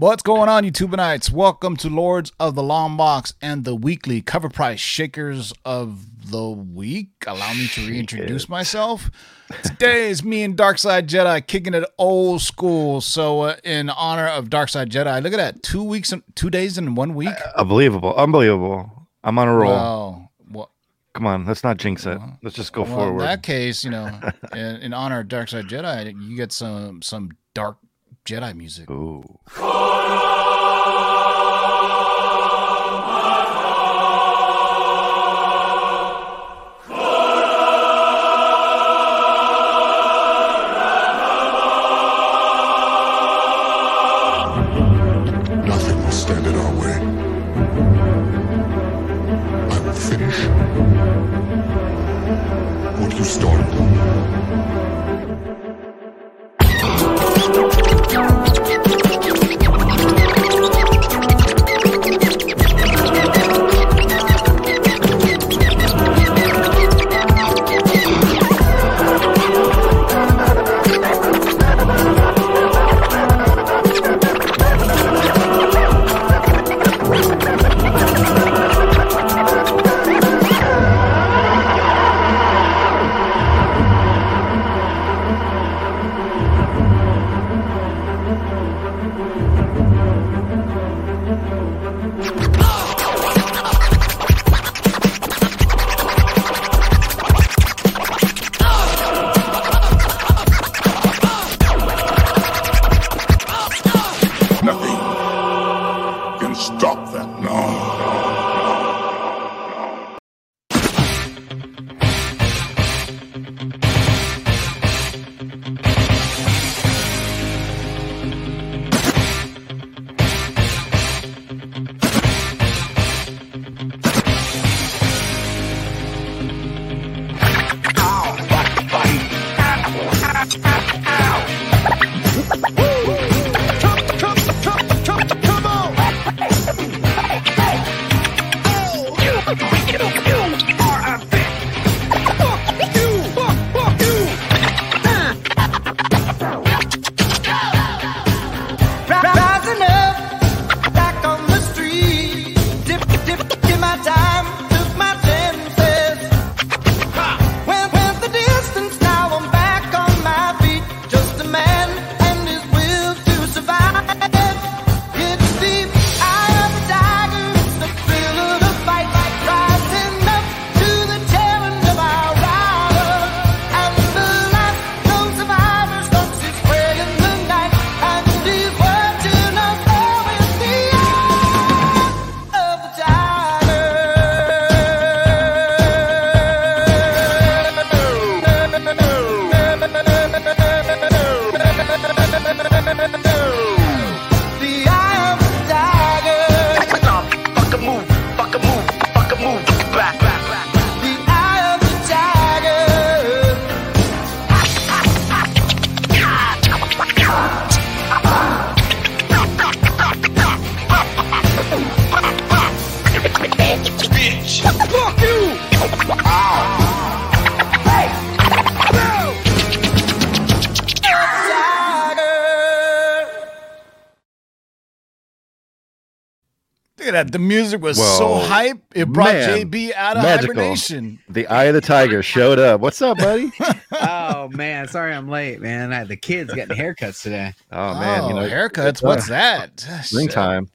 What's going on, YouTubenites? Welcome to Lords of the Long Box and the weekly cover price shakers of the week. Allow me to reintroduce myself. Today is me and Darkside Jedi kicking it old school. So in honor of Darkside Jedi, look at that. 2 days in 1 week. Unbelievable. I'm on a roll. Wow. Well, come on. Let's not jinx it. Let's just go forward. In that case, you know, in honor of Darkside Jedi, you get some dark Jedi music. Ooh. Nothing will stand in our way. I will finish what you started. The music was so hype, it brought JB out of hibernation. The Eye of the Tiger showed up. What's up, buddy? Oh, man. Sorry I'm late, man. I had the kids getting haircuts today. Oh, man. You know, haircuts? What's that? Springtime.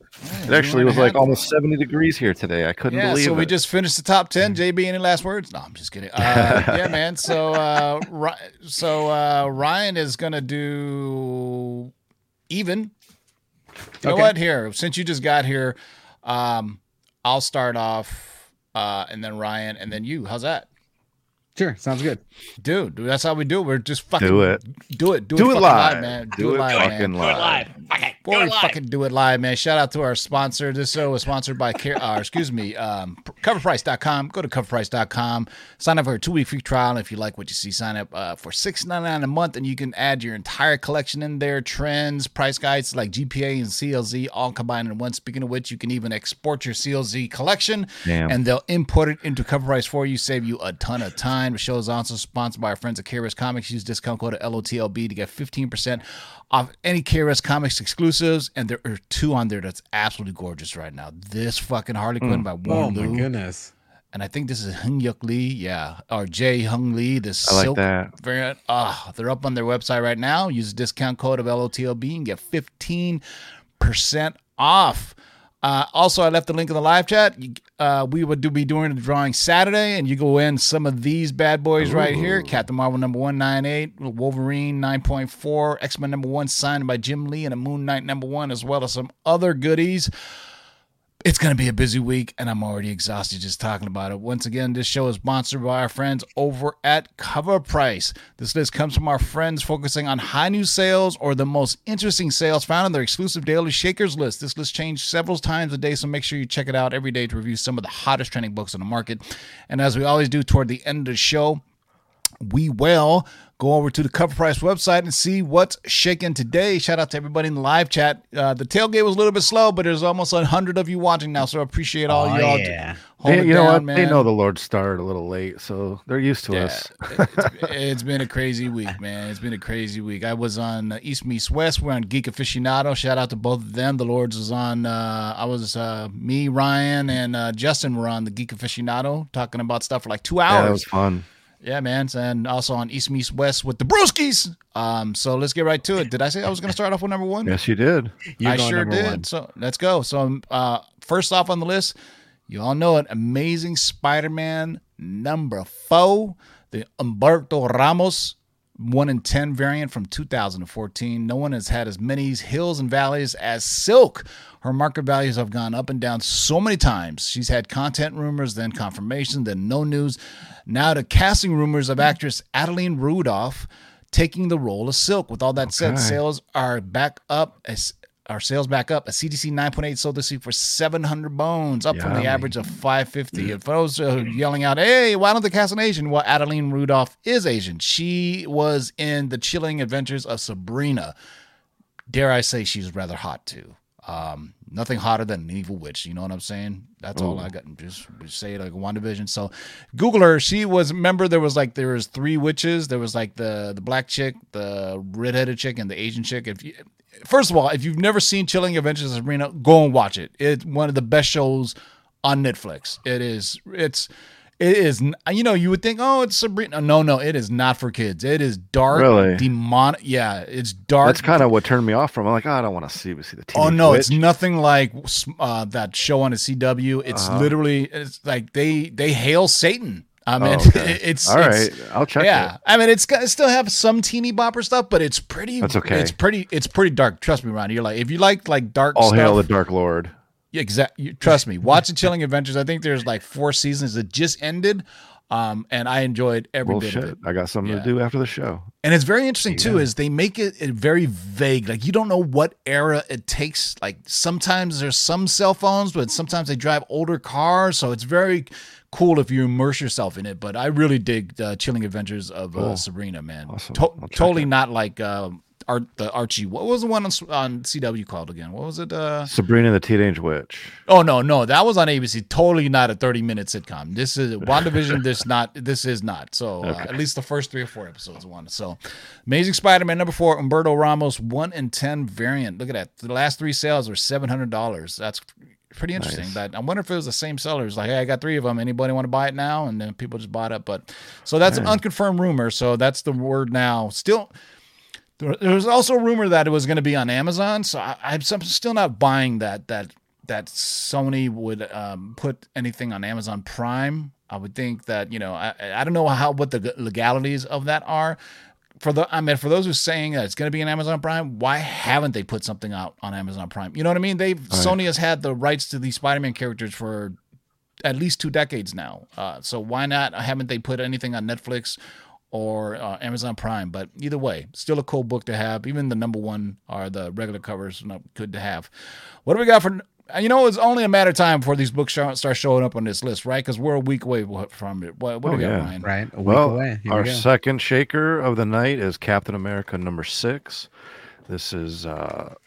It actually was like almost 70 degrees here today. I couldn't believe it. So we just finished the top 10. JB, any last words? No, I'm just kidding. Yeah, man. So, Ryan is going to do even. You know what? Here, since you just got here, I'll start off, and then Ryan, and then you. How's that? Sure, sounds good, dude. That's how we do it. We're just fucking do it live, man. Do it live, man. Shout out to our sponsor. This show is sponsored by CoverPrice.com. Go to CoverPrice.com. Sign up for a 2-week free trial. And if you like what you see, sign up for $6.99 a month, and you can add your entire collection in there. Trends, price guides like GPA and CLZ all combined in one. Speaking of which, you can even export your CLZ collection, and they'll import it into CoverPrice for you. Save you a ton of time. The show is also sponsored by our friends at KRS Comics. Use discount code LOTLB to get 15% off any KRS Comics exclusive. exclusives, and there are two on there that's absolutely gorgeous right now. This fucking Harley Quinn by Wong Liu. Oh my goodness. And I think this is Hyun-Yuk Lee, or Jae-Hung Lee, the Silk variant. Ah, they're up on their website right now. Use the discount code of LOTLB and get 15% off. Also, I left the link in the live chat. We would be doing the drawing Saturday, and you go in some of these bad boys right here. Captain Marvel number 198, Wolverine 9.4, X-Men number 1 signed by Jim Lee, and a Moon Knight number 1, as well as some other goodies. It's going to be a busy week, and I'm already exhausted just talking about it. Once again, this show is sponsored by our friends over at Cover Price. This list comes from our friends focusing on high new sales or the most interesting sales found on their exclusive Daily Shakers list. This list changed several times a day, so make sure you check it out every day to review some of the hottest trending books on the market. And as we always do toward the end of the show, we will go over to the Cover Price website and see what's shaking today. Shout out to everybody in the live chat. The tailgate was a little bit slow, but there's almost 100 of you watching now, so I appreciate all y'all. Yeah. They, you know what? Man. They know the Lord started a little late, so they're used to us. It's been a crazy week, man. It's been a crazy week. I was on East Meets West. We're on Geek Afficionado. Shout out to both of them. The Lords was on. Me, Ryan, and Justin were on the Geek Afficionado talking about stuff for like 2 hours. Yeah, that was fun. Yeah, man. And also on East Meets West with the Brewskis. So let's get right to it. Did I say I was going to start off with number one? Yes, you did. I sure did. One. So let's go. So first off on the list, you all know it, Amazing Spider-Man number 4, the Humberto Ramos 1 in 10 variant from 2014. No one has had as many hills and valleys as Silk. Her market values have gone up and down so many times. She's had content rumors, then confirmation, then no news. Now to casting rumors of actress Adeline Rudolph taking the role of Silk. With all that said, sales are back up. A CDC 9.8 sold this week for 700 bones, up from the average of 550. If I was yelling out, hey, why don't they cast an Asian? Well, Adeline Rudolph is Asian. She was in The Chilling Adventures of Sabrina. Dare I say she's rather hot, too. Nothing hotter than an evil witch. You know what I'm saying? That's all I got. Just say it like WandaVision. So Google her. She was, remember, there was 3 witches. There was like the black chick, the redheaded chick, and the Asian chick. First of all, if you've never seen Chilling Adventures of Sabrina, go and watch it. It's one of the best shows on Netflix. It is. You know, you would think, oh, it's Sabrina. No, it is not for kids. It is dark, demonic. Yeah, it's dark. That's kind of what turned me off from it. I'm like, I don't want to see the TV. Oh no, it's nothing like that show on the CW. It's literally, it's like they hail Satan. I mean, it's all right. I'll check it. I mean, it still have some teeny bopper stuff, but it's pretty. That's okay. It's pretty dark. Trust me, Ronnie. You're like, if you like dark. All hail the Dark Lord. Exactly. Trust me. Watch The Chilling Adventures. I think there's like 4 seasons that just ended, and I enjoyed every bit of it. I got something to do after the show. And it's very interesting too. Is they make it very vague. Like you don't know what era it takes. Like sometimes there's some cell phones, but sometimes they drive older cars. So it's very cool if you immerse yourself in it. But I really dig the Chilling Adventures of Sabrina. Man, awesome. Totally not like. The Archie. What was the one on CW called again? What was it? Sabrina the Teenage Witch. Oh no, that was on ABC. Totally not a 30-minute sitcom. This is WandaVision. This is not. So at least the first 3 or 4 episodes of Wanda. So Amazing Spider-Man number 4, Humberto Ramos 1 in 10 variant. Look at that. The last 3 sales were $700. That's pretty interesting. Nice. I wonder if it was the same sellers. Like, hey, I got 3 of them. Anybody want to buy it now? And then people just bought it. But so that's an unconfirmed rumor. So that's the word now. Still. There was also a rumor that it was going to be on Amazon, so I'm still not buying that Sony would put anything on Amazon Prime. I would think that, you know, I don't know what the legalities of that are. For those who are saying that it's going to be on Amazon Prime, why haven't they put something out on Amazon Prime? You know what I mean? Sony has had the rights to these Spider-Man characters for at least 2 decades now. So why not? Haven't they put anything on Netflix? Or Amazon Prime, but either way, still a cool book to have. Even the number 1 are the regular covers, good to have. What do we got for? You know, it's only a matter of time before these books start showing up on this list, right? Because we're a week away from it. What do we got, Ryan? Right, a week away. Here our second shaker of the night is Captain America number 6. This is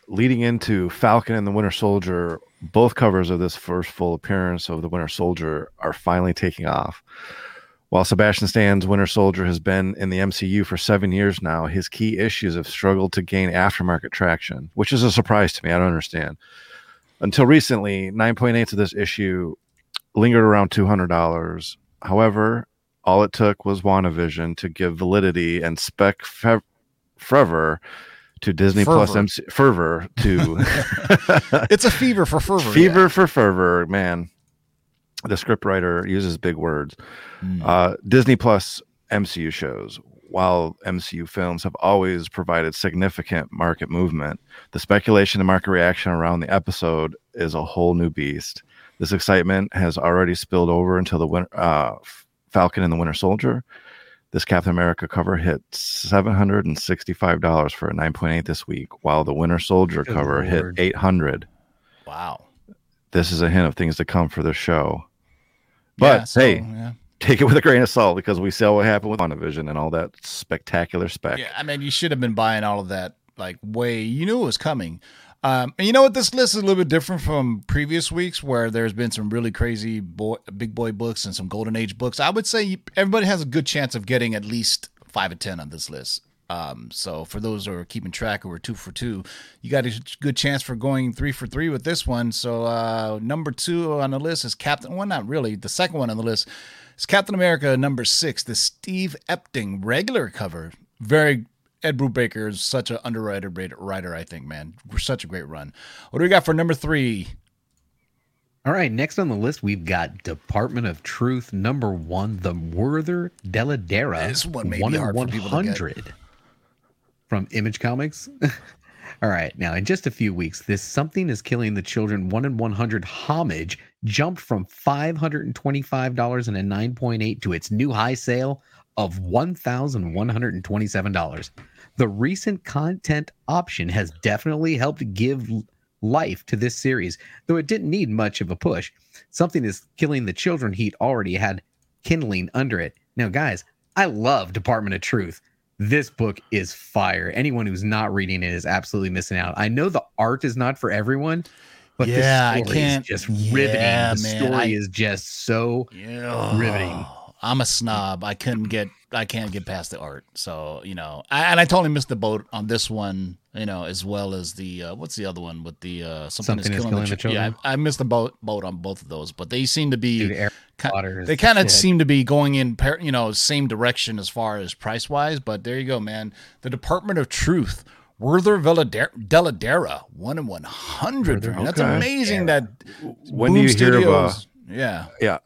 leading into Falcon and the Winter Soldier. Both covers of this first full appearance of the Winter Soldier are finally taking off. While Sebastian Stan's Winter Soldier has been in the MCU for 7 years now, his key issues have struggled to gain aftermarket traction, which is a surprise to me. I don't understand. Until recently, 9.8s of this issue lingered around $200. However, all it took was WandaVision to give validity and spec fervor to Disney fervor. Plus MC fervor to it's a fever for fervor. Fever yeah. for fervor, man. The scriptwriter uses big words. Disney Plus MCU shows. While MCU films have always provided significant market movement, the speculation and market reaction around the episode is a whole new beast. This excitement has already spilled over into the Falcon and the Winter Soldier. This Captain America cover hit $765 for a 9.8 this week, while the Winter Soldier cover hit $800. Wow. This is a hint of things to come for the show. But take it with a grain of salt, because we saw what happened with WandaVision and all that spectacular spec. Yeah, I mean, you should have been buying all of that like way. You knew it was coming. And you know what? This list is a little bit different from previous weeks where there's been some really crazy big boy books and some golden age books. I would say everybody has a good chance of getting at least 5 or 10 on this list. So for those who are keeping track who are 2 for 2, you got a good chance for going 3 for 3 with this one. So number 2 on the list is Captain. Well, not really. The second one on the list is Captain America number 6, the Steve Epting regular cover. Very Ed Brubaker is such an underrated writer, I think, man. Such a great run. What do we got for number 3? All right, next on the list, we've got Department of Truth, number 1, the Werther Deladera. This one may be hard for people to get. From Image Comics. All right, now in just a few weeks, this Something is Killing the Children 1 in 100 homage jumped from $525 and a 9.8 to its new high sale of $1,127. The recent content option has definitely helped give life to this series, though it didn't need much of a push. Something is Killing the Children heat already had kindling under it. Now, guys, I love Department of Truth. This book is fire. Anyone who's not reading it is absolutely missing out. I know the art is not for everyone, but the story is just riveting. Yeah, the story is just so riveting. I'm a snob. I can't get past the art. So, you know, I totally missed the boat on this one, you know, as well as the, what's the other one with the, something is killing the children. Yeah, I missed the boat on both of those, but they seem to be, seem to be going in, same direction as far as price wise, but there you go, man. The Department of Truth, Werther Deladera, 1 in 100. Werther, that's amazing. Yeah. When Boom you Studios, hear about,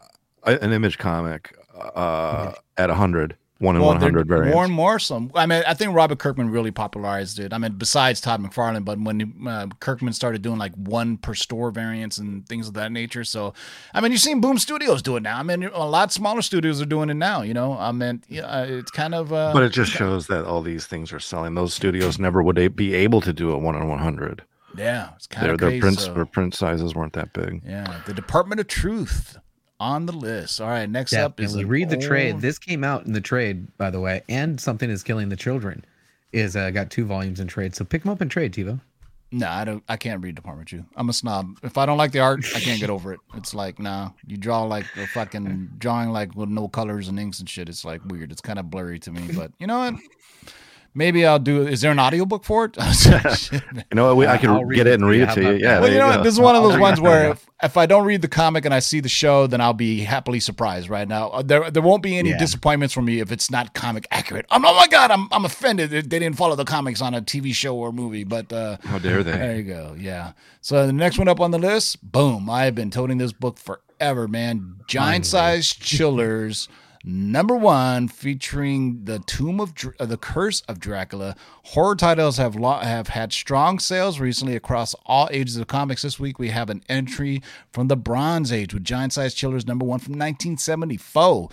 an Image comic, at 100, 1 in 100 variants. More and more so. I mean, I think Robert Kirkman really popularized it. I mean, besides Todd McFarlane, but when Kirkman started doing like one per store variants and things of that nature. So, I mean, you've seen Boom Studios do it now. I mean, a lot smaller studios are doing it now, you know. I mean, it's kind of... but it just shows that all these things are selling. Those studios never would be able to do a 1 in 100. Yeah, it's kind of crazy. Their print sizes weren't that big. Yeah, the Department of Truth. On the list. All right, next up is... Read the trade. This came out in the trade, by the way, and Something is Killing the Children is got 2 volumes in trade. So pick them up in trade, Tivo. No, I can't read Department Two. I'm a snob. If I don't like the art, I can't get over it. It's like, nah, you draw like a fucking drawing like with no colors and inks and shit. It's like weird. It's kind of blurry to me, but you know what? Maybe I'll do. Is there an audiobook for it? I can get it and read it to you. Yeah. Well, you know what? This is one of those ones where if I don't read the comic and I see the show, then I'll be happily surprised. Right now, there won't be any disappointments for me if it's not comic accurate. Oh my God, I'm offended that they didn't follow the comics on a TV show or movie. But how dare they? There you go. Yeah. So the next one up on the list, boom! I've been toting this book forever, man. Giant-sized chillers. Number 1, featuring the Tomb of the Curse of Dracula. Horror titles have had strong sales recently across all ages of comics. This week we have an entry from the Bronze Age with Giant-Sized Chillers number 1 from 1974.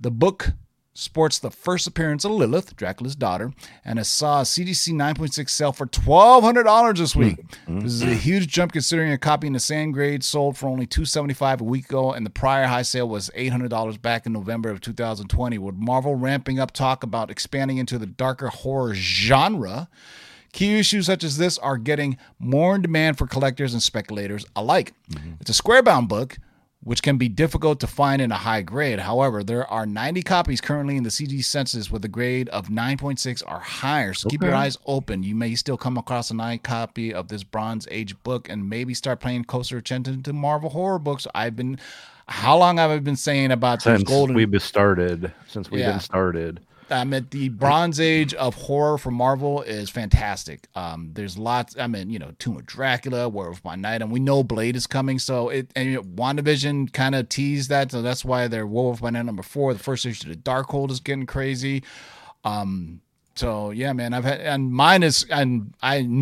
The book sports the first appearance of Lilith, Dracula's daughter, and it saw a CDC 9.6 sale for $1,200 this week. This is a huge jump considering a copy in the same grade sold for only $275 a week ago, and the prior high sale was $800 back in November of 2020. With Marvel ramping up talk about expanding into the darker horror genre, key issues such as this are getting more in demand for collectors and speculators alike. It's a square-bound book which can be difficult to find in a high grade. However, there are 90 copies currently in the CG census with a grade of 9.6 or higher. So keep your eyes open. You may still come across a nice copy of this Bronze Age book and maybe start paying closer attention to Marvel horror books. How long have I been saying about this golden? Since we've been started. I mean, the Bronze Age of horror for Marvel is fantastic. There's lots. I mean, you know, Tomb of Dracula, Werewolf by Night, and we know Blade is coming. WandaVision kind of teased that, so that's why they're Werewolf by Night #4. The first issue of Darkhold is getting crazy. So yeah, man, I'm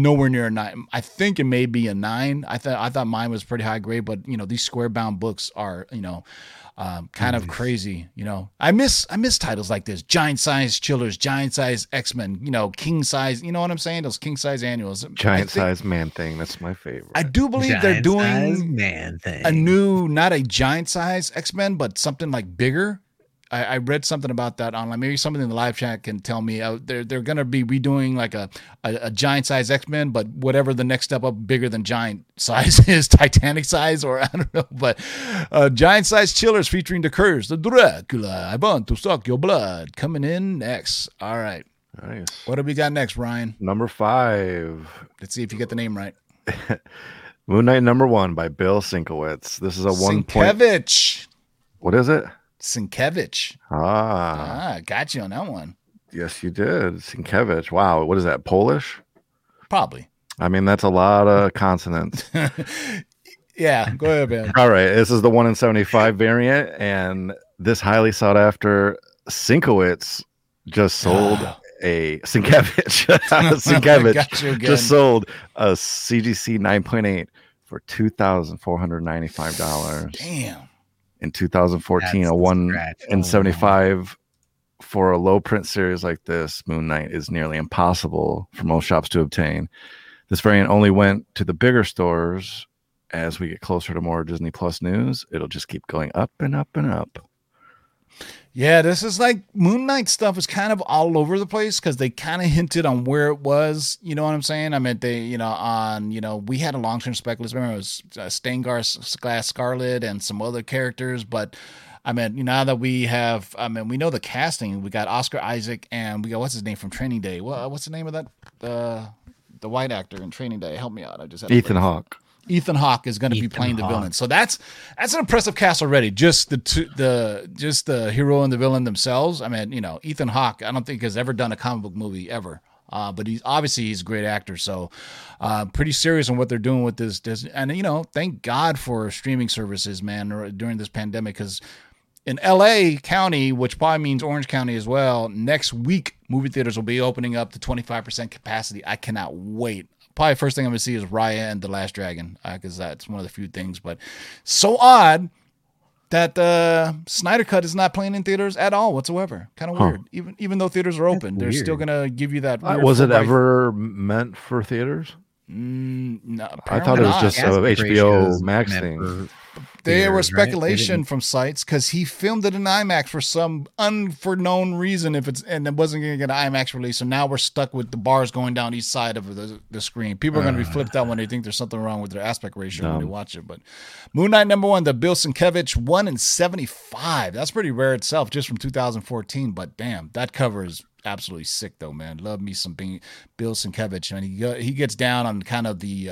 nowhere near a 9. I think it may be a 9. I thought mine was pretty high grade, but you know, these square bound books are, you know, kind of crazy. You know, I miss titles like this: giant size chillers, giant size X-Men, you know, king size. You know what I'm saying? Those king size annuals. Giant size man thing. That's my favorite. I do believe they're doing man thing. A new, not a giant size X-Men, but something like bigger. I read something about that online. Maybe somebody in the live chat can tell me. They're going to be redoing like a giant size X-Men, but whatever the next step up bigger than giant size is, Titanic size, or I don't know. But giant size chillers featuring the curse, the Dracula. I want to suck your blood. Coming in next. All right. Nice. What do we got next, Ryan? Number 5. Let's see if you get the name right. Moon Knight #1 by Bill Sienkiewicz. This is a one point. What is it? Sienkiewicz. Got you on that one. Yes, you did. Sienkiewicz. Wow. What is that? Polish? Probably. I mean, that's a lot of consonants. Yeah. Go ahead, man. All right. This is the 1 in 75 variant, and this highly sought after Sienkiewicz just sold a CGC 9.8 for $2,495. Damn. In 2014, that's a 1 in 75 for a low print series like this, Moon Knight, is nearly impossible for most shops to obtain. This variant only went to the bigger stores. As we get closer to more Disney Plus news, it'll just keep going up and up and up. Yeah, this is like Moon Knight stuff is kind of all over the place because they kind of hinted on where it was. You know what I'm saying? I mean, we had a long-term speculist. Remember, it was Stangar's Glass Scarlet and some other characters. But, I mean, now that we know the casting. We got Oscar Isaac and we got, what's his name from Training Day? Well, what's the name of that? The white actor in Training Day. Help me out. I just had Ethan Hawke. Ethan Hawke is going to be playing the villain, so that's an impressive cast already. Just the hero and the villain themselves. I mean, you know, Ethan Hawke, I don't think has ever done a comic book movie ever, but he's a great actor. So, pretty serious on what they're doing with this, and you know, thank God for streaming services, man, during this pandemic, because in LA County, which probably means Orange County as well, next week movie theaters will be opening up to 25% capacity. I cannot wait. Probably first thing I'm going to see is Raya and the Last Dragon, because that's one of the few things. But so odd that Snyder Cut is not playing in theaters at all whatsoever. Kind of weird. Even though theaters are open, they're still going to give you that. Was it ever meant for theaters? No, I thought it was just an HBO Max thing. There was speculation from sites because he filmed it in IMAX for some unknown reason, and it wasn't going to get an IMAX release. So now we're stuck with the bars going down each side of the screen. People are going to be flipped out when they think there's something wrong with their aspect ratio when they watch it. But Moon Knight #1, the Bill Sienkiewicz, 1 in 75. That's pretty rare itself, just from 2014. But damn, that cover is absolutely sick though, man. Love me some Bill Sienkiewicz, and he gets down on kind of the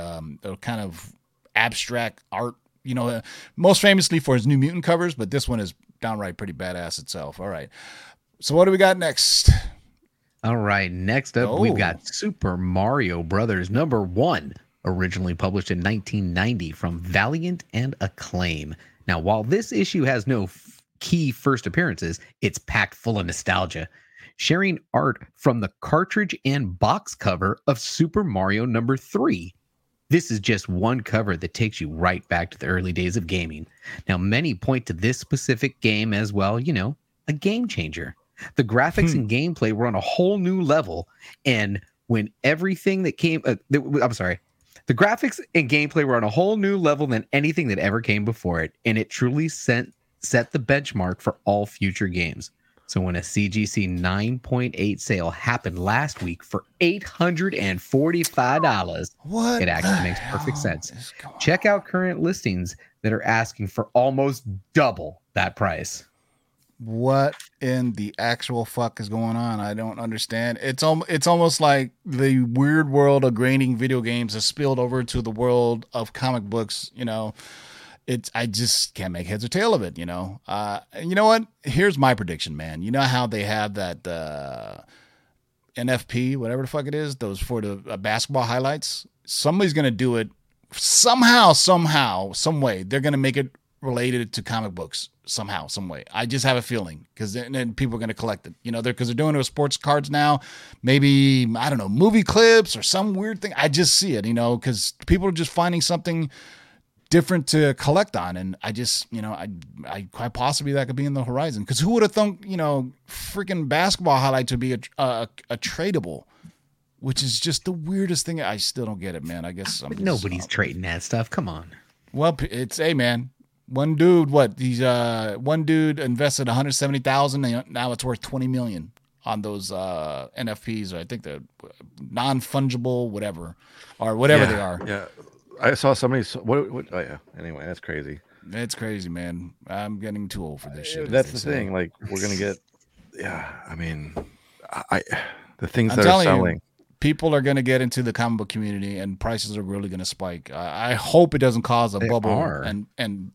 kind of abstract art. You know, most famously for his New Mutant covers, but this one is downright pretty badass itself. All right. So what do we got next? All right. Next up, we've got Super Mario Brothers #1, originally published in 1990 from Valiant and Acclaim. Now, while this issue has no key first appearances, it's packed full of nostalgia, sharing art from the cartridge and box cover of Super Mario #3. This is just one cover that takes you right back to the early days of gaming. Now, many point to this specific game as, well, you know, a game changer. The graphics and gameplay were on a whole new level. And when everything that came, the graphics and gameplay were on a whole new level than anything that ever came before it. And it truly set the benchmark for all future games. So when a CGC 9.8 sale happened last week for $845, what it actually makes perfect sense. Check out current listings that are asking for almost double that price. What in the actual fuck is going on? I don't understand. It's almost like the weird world of grading video games has spilled over to the world of comic books, you know. I just can't make heads or tail of it, you know. You know what? Here's my prediction, man. You know how they have that NFP, whatever the fuck it is, those for the basketball highlights? Somebody's going to do it somehow, some way. They're going to make it related to comic books somehow, some way. I just have a feeling because then people are going to collect it, you know, because they're doing it with sports cards now. Maybe, I don't know, movie clips or some weird thing. I just see it, you know, because people are just finding something different to collect on, and I just, you know, I quite possibly that could be in the horizon, because who would have thunk, you know, freaking basketball highlight to be a tradable, which is just the weirdest thing. I still don't get it, man. I guess nobody's trading that stuff. Come on. Well, it's a man. One dude, one dude invested $170,000, and now it's worth $20 million on those NFPs, or I think the non-fungible whatever they are. Yeah. I saw somebody. Oh yeah. Anyway, that's crazy. That's crazy, man. I'm getting too old for this shit. That's the thing. Like, we're gonna get. Yeah, I mean, the things that are selling. People are gonna get into the comic book community, and prices are really gonna spike. I hope it doesn't cause a bubble and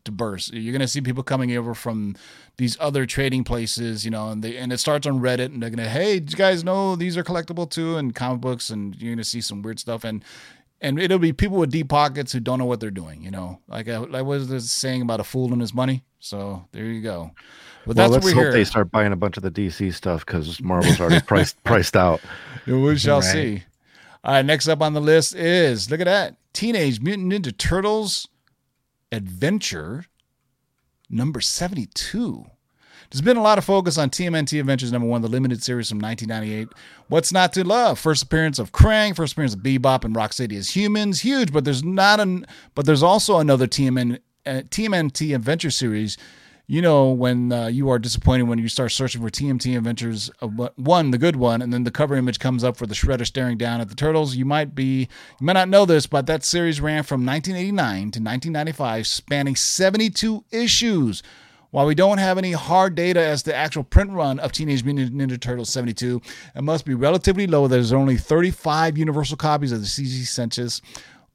to burst. You're gonna see people coming over from these other trading places, you know, and it starts on Reddit, and they're gonna, hey, did you guys know these are collectible too, and comic books, and you're gonna see some weird stuff . And it'll be people with deep pockets who don't know what they're doing, you know. Like what is this saying about a fool and his money? So there you go. But well, let's hope they start buying a bunch of the DC stuff, because Marvel's already priced out. We shall see. All right, next up on the list is, look at that, Teenage Mutant Ninja Turtles Adventure number 72. There's been a lot of focus on TMNT Adventures number 1, the limited series from 1998. What's not to love? First appearance of Krang, first appearance of Bebop and Rocksteady as humans. Huge, but there's also another TMNT Adventure series. You know, when you are disappointed when you start searching for TMNT Adventures 1, the good one, and then the cover image comes up for the Shredder staring down at the Turtles. You might not know this, but that series ran from 1989 to 1995, spanning 72 issues. While we don't have any hard data as the actual print run of Teenage Mutant Ninja Turtles 72, it must be relatively low. There's only 35 universal copies of the CGC census,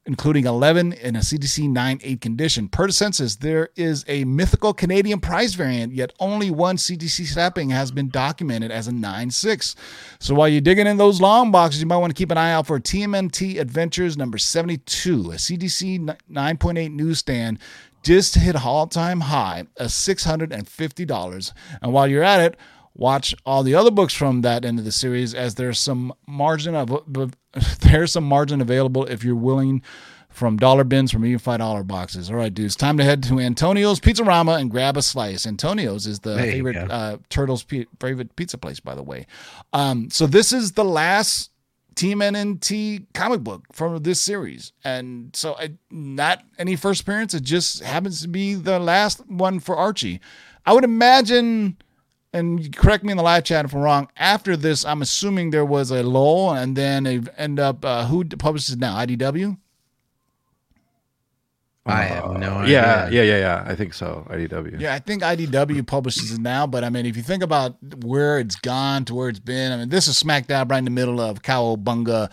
including 11 in a CGC 9.8 condition. Per the census, there is a mythical Canadian prize variant, yet only one CGC slapping has been documented as a 9.6. So while you're digging in those long boxes, you might want to keep an eye out for TMNT Adventures number 72, a CGC 9.8 newsstand, just hit an all-time high of $650. And while you're at it, watch all the other books from that end of the series, as there's some margin available if you're willing, from dollar bins, from even $5 boxes. All right, dudes, time to head to Antonio's Pizzarama and grab a slice. Antonio's is the favorite Turtles favorite pizza place, by the way. So this is the last TMNT comic book from this series, and so not any first appearance. It just happens to be the last one for Archie. I would imagine, and correct me in the live chat if I'm wrong, after this, I'm assuming there was a lull, and then they end up, who publishes now, IDW? I have no idea. Yeah. I think so. IDW. Yeah, I think IDW publishes it now. But I mean, if you think about where it's gone to where it's been, I mean, this is smack dab right in the middle of Cowabunga,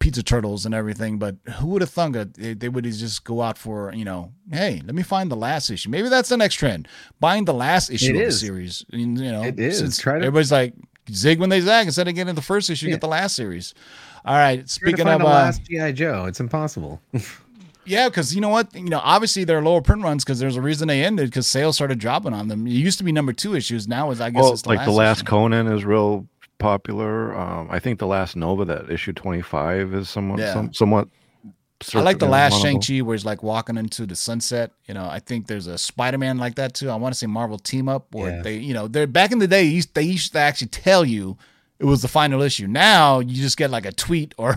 Pizza Turtles and everything. But who would have thunk they would just go out for, you know, hey, let me find the last issue. Maybe that's the next trend. Buying the last issue of the series. You know, it is. Everybody's like zig when they zag. Instead of getting the first issue, you get the last series. All right. Speaking of the last G.I. Joe, it's impossible. Yeah, because you know what? You know, obviously they're lower print runs because there's a reason they ended, because sales started dropping on them. It used to be number 2 issues. Now is, I guess, it's like the last issue. Conan is real popular. I think the last Nova, that issue 25, is somewhat. I like the last Shang-Chi, where he's like walking into the sunset. You know, I think there's a Spider-Man like that too. I want to say Marvel Team Up, or they, you know, they're back in the day. They used to actually tell you it was the final issue. Now you just get like a tweet or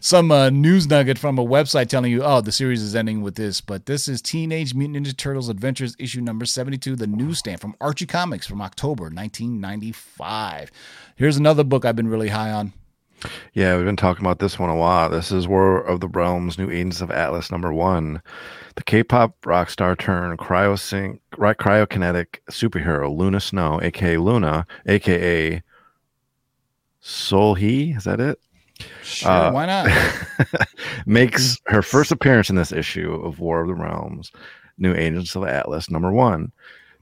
some news nugget from a website telling you, oh, the series is ending with this. But this is Teenage Mutant Ninja Turtles Adventures issue number 72, The Newsstand from Archie Comics from October 1995. Here's another book I've been really high on. Yeah, we've been talking about this one a lot. This is War of the Realms, New Agents of Atlas, number 1. The K-pop rock star turned cryokinetic superhero Luna Snow, a.k.a. Luna, a.k.a. Sol-hee, is that it? Sure, why not? Makes her first appearance in this issue of War of the Realms, New Agents of Atlas, number 1.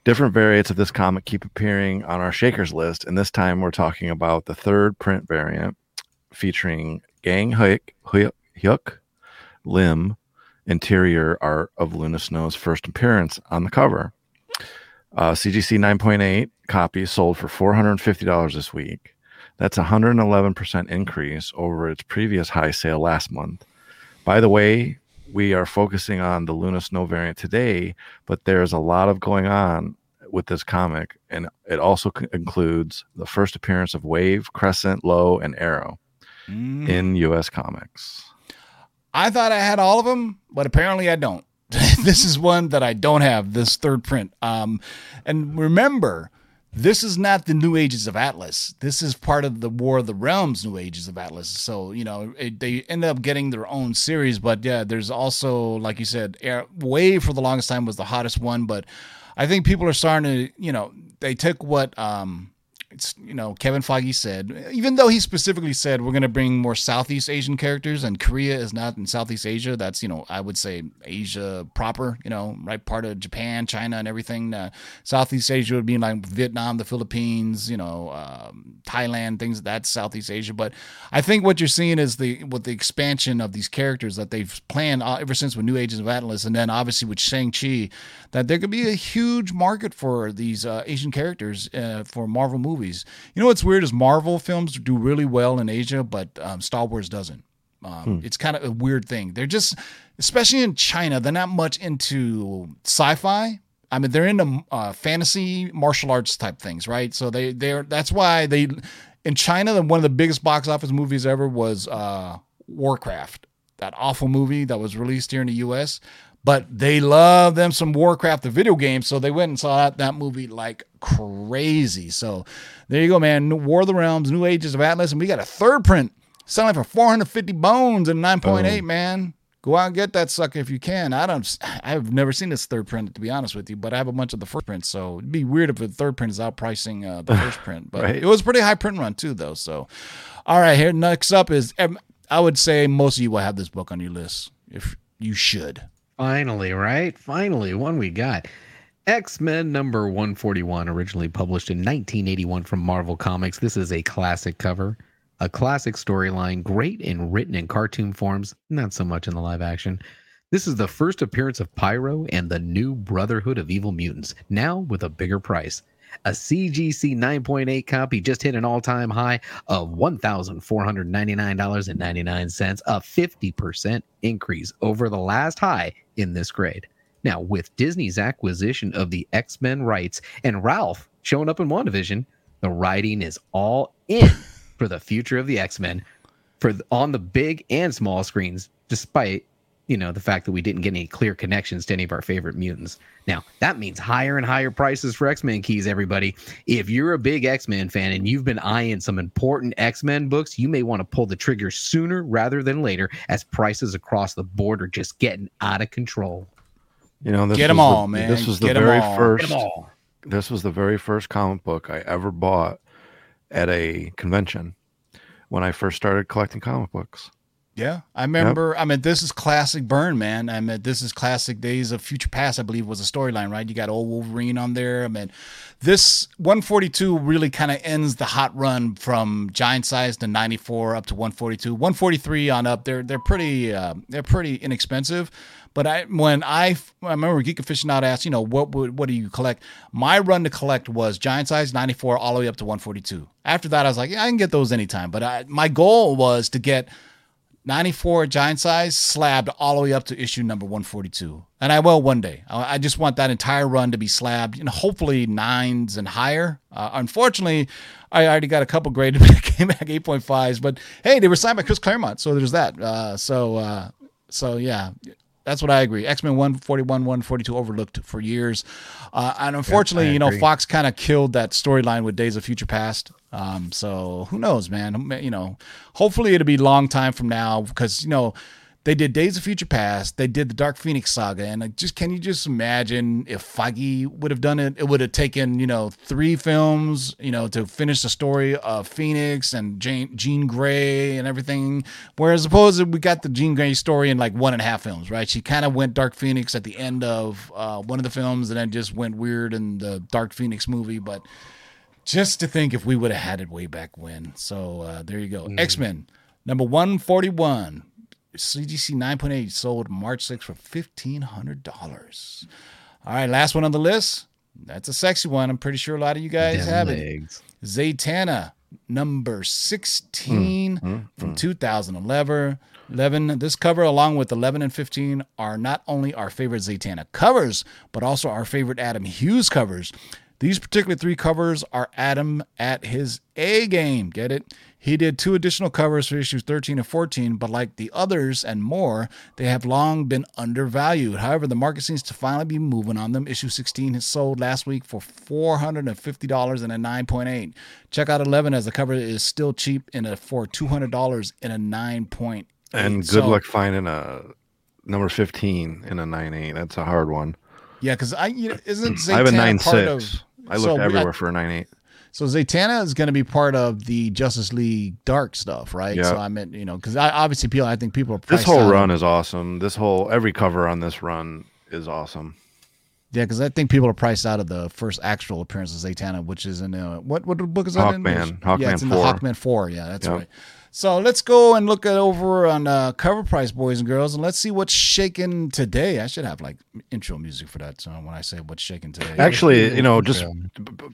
Different variants of this comic keep appearing on our Shakers list, and this time we're talking about the third print variant, featuring Gang Hyuk Lim, interior art of Luna Snow's first appearance on the cover. CGC 9.8 copies sold for $450 this week. That's 111% increase over its previous high sale last month. By the way, we are focusing on the Luna Snow variant today, but there's a lot of going on with this comic, and it also includes the first appearance of Wave, Crescent, Low, and Arrow in U.S. Comics. I thought I had all of them, but apparently I don't. This is one that I don't have, this third print. And remember, this is not the New Ages of Atlas. This is part of the War of the Realms New Ages of Atlas. So, you know, they end up getting their own series. But, yeah, there's also, like you said, Wave for the longest time was the hottest one. But I think people are starting to, you know, they took what, Kevin Feige said, even though he specifically said we're going to bring more Southeast Asian characters, and Korea is not in Southeast Asia. That's, you know, I would say Asia proper, you know, right part of Japan, China, and everything. Southeast Asia would be like Vietnam, the Philippines, you know, Thailand, things that's Southeast Asia. But I think what you're seeing is the expansion of these characters that they've planned ever since with New Agents of Atlas, and then obviously with Shang-Chi, that there could be a huge market for these Asian characters for Marvel movies. You know what's weird is Marvel films do really well in Asia, but Star Wars doesn't. It's kind of a weird thing. They're just, especially in China, they're not much into sci-fi. I mean, they're into fantasy, martial arts type things, right? So they're that's why they in China, one of the biggest box office movies ever was Warcraft, that awful movie that was released here in the U.S. But they love them some Warcraft, the video game, so they went and saw that movie like crazy. So there you go, man. War of the Realms, New Ages of Atlas, and we got a third print selling for 450 bones and 9.8, man. Go out and get that sucker if you can. I've never seen this third print, to be honest with you, but I have a bunch of the first print, so it'd be weird if the third print is outpricing the first print. But It was a pretty high print run too, though. So, all right, here next up is I would say most of you will have this book on your list if you should. Finally, right? Finally, one we got. X-Men number 141, originally published in 1981 from Marvel Comics. This is a classic cover, a classic storyline, great and written in cartoon forms, not so much in the live action. This is the first appearance of Pyro and the new Brotherhood of Evil Mutants, now with a bigger price. A CGC 9.8 copy just hit an all-time high of $1,499.99, a 50% increase over the last high in this grade. Now, with Disney's acquisition of the X-Men rights and Ralph showing up in WandaVision, the writing is all in for the future of the X-Men on the big and small screens, despite, you know, the fact that we didn't get any clear connections to any of our favorite mutants. Now, that means higher and higher prices for X-Men keys, everybody. If you're a big X-Men fan and you've been eyeing some important X-Men books, you may want to pull the trigger sooner rather than later, as prices across the board are just getting out of control. You know, this man. This was the very first comic book I ever bought at a convention when I first started collecting comic books. Yeah, I remember. Yep. I mean, this is classic Byrne, man. I mean, this is classic Days of Future Past, I believe, was a storyline, right? You got old Wolverine on there. I mean, this 142 really kind of ends the hot run from giant size to 94 up to 142, 143 on up. They're pretty inexpensive. But when I remember Geek Afficionado asked, you know, what do you collect? My run to collect was giant size 94 all the way up to 142. After that, I was like, yeah, I can get those anytime. But my goal was to get 94 giant size slabbed all the way up to issue number 142. And I will one day. I just want that entire run to be slabbed, and hopefully 9s and higher. Unfortunately, I already got a couple graded back, came back 8.5s. But hey, they were signed by Chris Claremont, so there's that. So yeah, that's what I agree. X-Men 141, 142 overlooked for years. And unfortunately, Fox kind of killed that storyline with Days of Future Past. So who knows, man, hopefully it'll be a long time from now, because, they did Days of Future Past, they did the Dark Phoenix saga. And can you just imagine if Feige would have done it? It would have taken, 3 films, to finish the story of Phoenix and Jean Grey and everything. Whereas opposed to, we got the Jean Grey story in 1.5 films, right? She kind of went Dark Phoenix at the end of, one of the films, and then just went weird in the Dark Phoenix movie. But just to think if we would have had it way back when. So there you go. Mm. X-Men, number 141. CGC 9.8 sold March 6th for $1,500. All right, last one on the list. That's a sexy one. I'm pretty sure a lot of you guys have legs. It. Zatanna, number 16 from 2011. This cover, along with 11 and 15, are not only our favorite Zatanna covers, but also our favorite Adam Hughes covers. These particular 3 covers are Adam at his A game. Get it? He did 2 additional covers for issues 13 and 14, but like the others and more, they have long been undervalued. However, the market seems to finally be moving on them. Issue 16 has sold last week for $450 and a 9.8. Check out 11, as the cover is still cheap for $200 in a 9.8. And good luck finding a number 15 in a 9.8. That's a hard one. Yeah, because isn't Zatanna, I have a 9.6. I looked everywhere for a 9.8. So Zatanna is going to be part of the Justice League Dark stuff, right? Yeah. So I meant, because I think people are priced out. This whole run is awesome. Every cover on this run is awesome. Yeah, because I think people are priced out of the first actual appearance of Zatanna, which is in what book is that in? Hawkman. Yeah, it's in the Hawkman 4. Yeah, that's right. So let's go and look at over on Cover Price, boys and girls, and let's see what's shaking today. I should have intro music for that song when I say what's shaking today. Actually,